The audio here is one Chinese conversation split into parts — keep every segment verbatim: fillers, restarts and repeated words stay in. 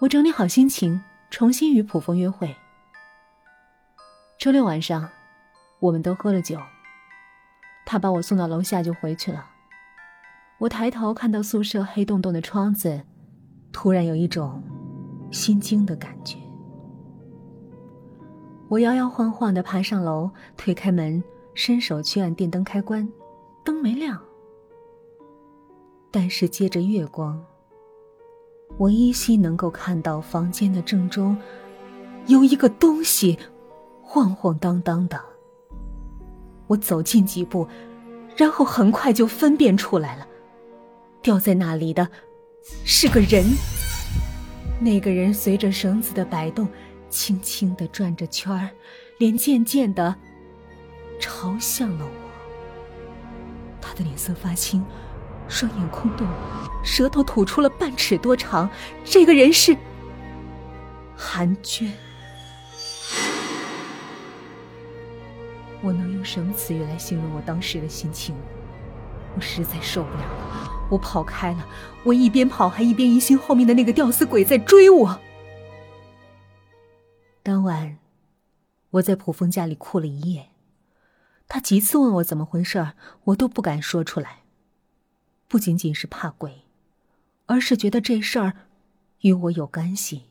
我整理好心情，重新与普风约会。周六晚上，我们都喝了酒，他把我送到楼下就回去了。我抬头看到宿舍黑洞洞的窗子，突然有一种心惊的感觉。我摇摇晃晃地爬上楼，推开门，伸手去按电灯开关，灯没亮。但是借着月光，我依稀能够看到房间的正中有一个东西晃晃荡荡的。我走近几步，然后很快就分辨出来了，掉在那里的是个人。那个人随着绳子的摆动，轻轻地转着圈儿，脸渐渐地朝向了我。他的脸色发青，双眼空洞，舌头吐出了半尺多长。这个人是韩娟。我能用什么词语来形容我当时的心情？我实在受不了了，我跑开了。我一边跑还一边疑心后面的那个吊死鬼在追我。当晚我在普风家里哭了一夜，他几次问我怎么回事，我都不敢说出来。不仅仅是怕鬼，而是觉得这事儿与我有干系。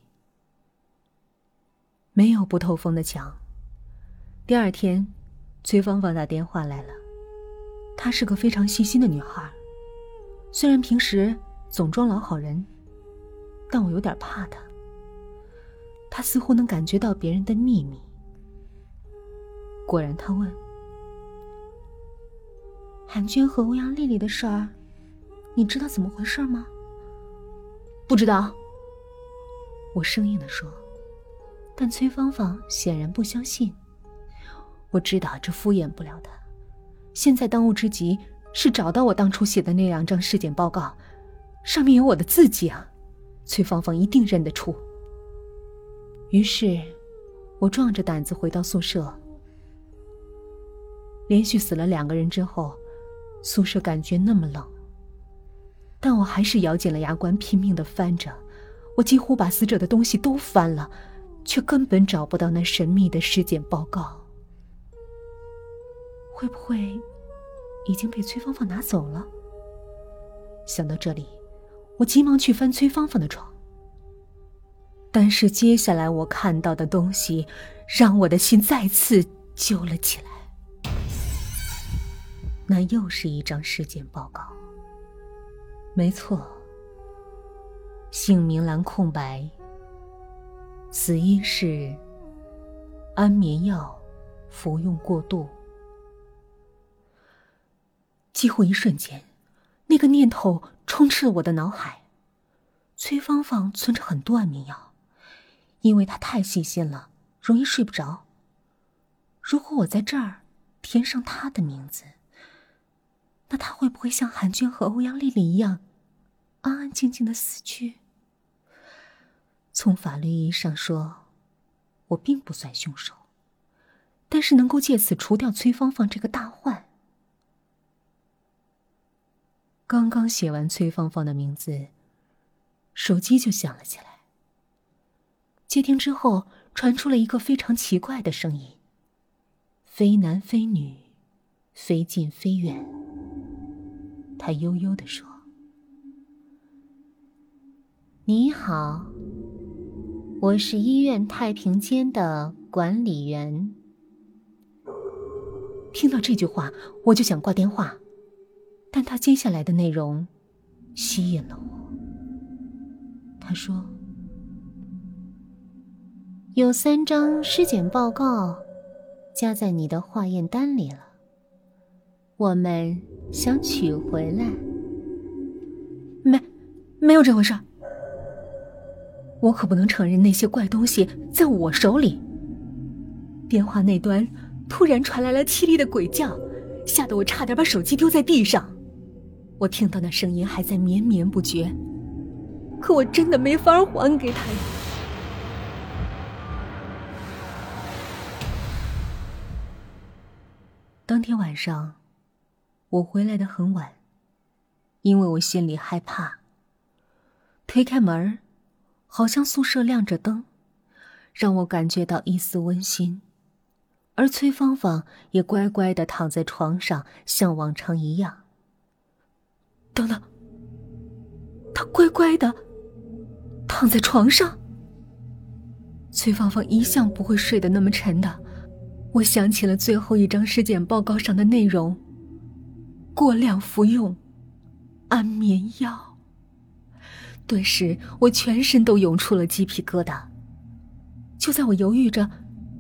没有不透风的墙。第二天，崔芳芳打电话来了。她是个非常细心的女孩，虽然平时总装老好人，但我有点怕她。她似乎能感觉到别人的秘密。果然她问：韩娟和欧阳丽丽的事儿，你知道怎么回事吗？不知道，我生硬地说。但崔芳芳显然不相信。我知道这敷衍不了她，现在当务之急是找到我当初写的那两张尸检报告，上面有我的字迹啊，崔芳芳一定认得出。于是我壮着胆子回到宿舍。连续死了两个人之后，宿舍感觉那么冷，但我还是咬紧了牙关，拼命地翻着。我几乎把死者的东西都翻了，却根本找不到那神秘的尸检报告。会不会已经被崔芳芳拿走了？想到这里，我急忙去翻崔芳芳的床。但是接下来我看到的东西让我的心再次揪了起来。那又是一张尸检报告。没错，姓名栏空白，死因是安眠药服用过度。几乎一瞬间，那个念头充斥了我的脑海。崔芳芳存着很多安眠药，因为她太细心了，容易睡不着。如果我在这儿填上她的名字，那她会不会像韩娟和欧阳丽丽一样安安静静的死去？从法律意义上说，我并不算凶手，但是能够借此除掉崔芳芳这个大患。刚刚写完崔芳芳的名字，手机就响了起来。接听之后，传出了一个非常奇怪的声音，非男非女，非近非远。他悠悠地说：“你好，我是医院太平间的管理员。”听到这句话，我就想挂电话。但他接下来的内容吸引了我。他说：“有三张尸检报告加在你的化验单里了，我们想取回来。”没，没有这回事。我可不能承认那些怪东西在我手里。电话那端突然传来了凄厉的鬼叫，吓得我差点把手机丢在地上。我听到那声音还在绵绵不绝，可我真的没法还给他了。当天晚上，我回来的很晚，因为我心里害怕。推开门，好像宿舍亮着灯，让我感觉到一丝温馨。而崔芳芳也乖乖地躺在床上，像往常一样。等等，她乖乖地躺在床上？崔芳芳一向不会睡得那么沉的，我想起了最后一张尸检报告上的内容：过量服用安眠药。顿时，我全身都涌出了鸡皮疙瘩。就在我犹豫着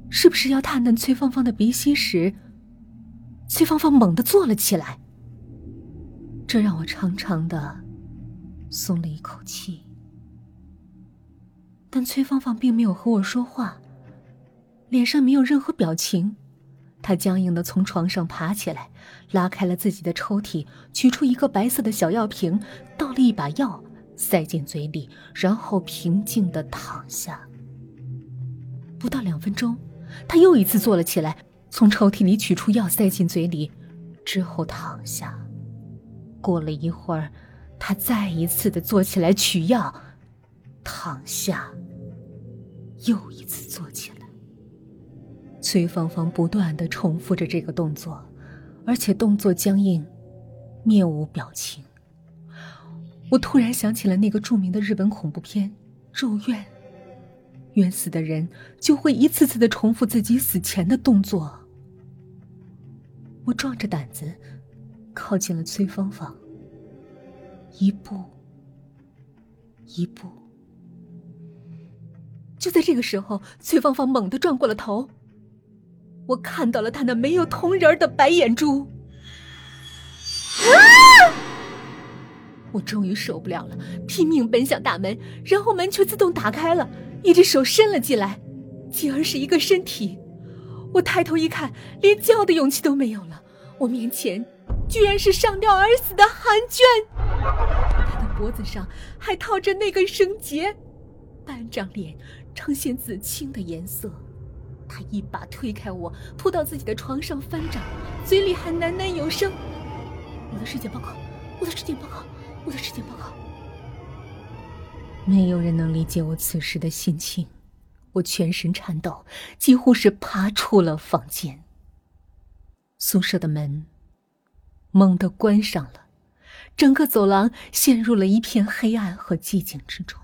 是不是要探探崔芳芳的鼻息时，崔芳芳猛地坐了起来，这让我长长的松了一口气。但崔芳芳并没有和我说话，脸上没有任何表情，她僵硬地从床上爬起来，拉开了自己的抽屉，取出一个白色的小药瓶，倒了一把药塞进嘴里，然后平静地躺下。不到两分钟，他又一次坐了起来，从抽屉里取出药塞进嘴里，之后躺下。过了一会儿，他再一次的坐起来取药，躺下，又一次坐起来。崔芳芳不断的重复着这个动作，而且动作僵硬，面无表情。我突然想起了那个著名的日本恐怖片《咒怨》。冤死的人就会一次次地重复自己死前的动作。我壮着胆子靠近了崔芳芳，一步一步。就在这个时候，崔芳芳猛地转过了头，我看到了她那没有瞳仁的白眼珠。我终于受不了了，拼命奔向大门，然后门却自动打开了，一只手伸了进来，进而是一个身体。我抬头一看，连叫的勇气都没有了，我面前居然是上吊而死的韩娟，她的脖子上还套着那根绳结，半张脸呈现紫青的颜色。她一把推开我，扑到自己的床上翻掌，嘴里还喃喃有声：我的尸检报告，我的尸检报告，我的尸检报告。没有人能理解我此时的心情，我全身颤抖，几乎是爬出了房间。宿舍的门猛地关上了，整个走廊陷入了一片黑暗和寂静之中。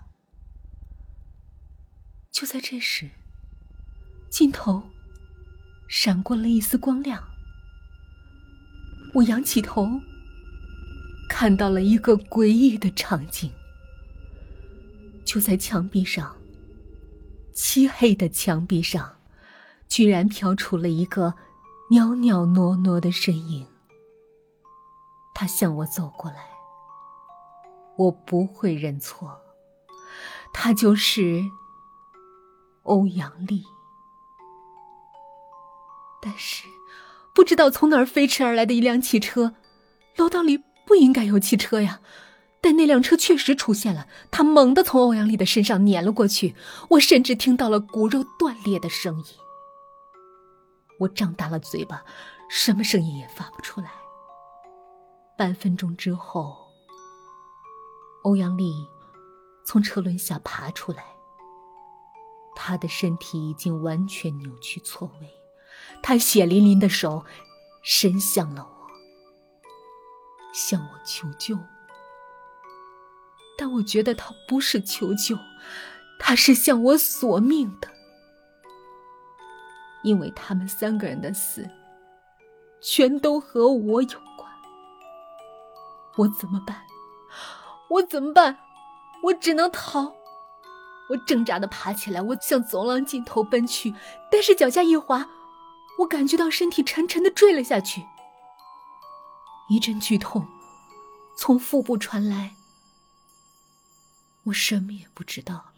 就在这时，尽头闪过了一丝光亮，我仰起头，看到了一个诡异的场景。就在墙壁上，漆黑的墙壁上，居然飘出了一个袅袅挪挪的身影。他向我走过来，我不会认错，他就是欧阳丽。但是，不知道从哪儿飞驰而来的一辆汽车，楼道里不应该有汽车呀，但那辆车确实出现了，它猛地从欧阳丽的身上碾了过去，我甚至听到了骨肉断裂的声音。我张大了嘴巴，什么声音也发不出来。半分钟之后，欧阳丽从车轮下爬出来，她的身体已经完全扭曲错位，她血淋淋的手伸向了我，向我求救。但我觉得他不是求救，他是向我索命的，因为他们三个人的死全都和我有关。我怎么办？我怎么办？我只能逃。我挣扎地爬起来，我向走廊尽头奔去，但是脚下一滑，我感觉到身体沉沉地坠了下去。一阵剧痛从腹部传来，我什么也不知道。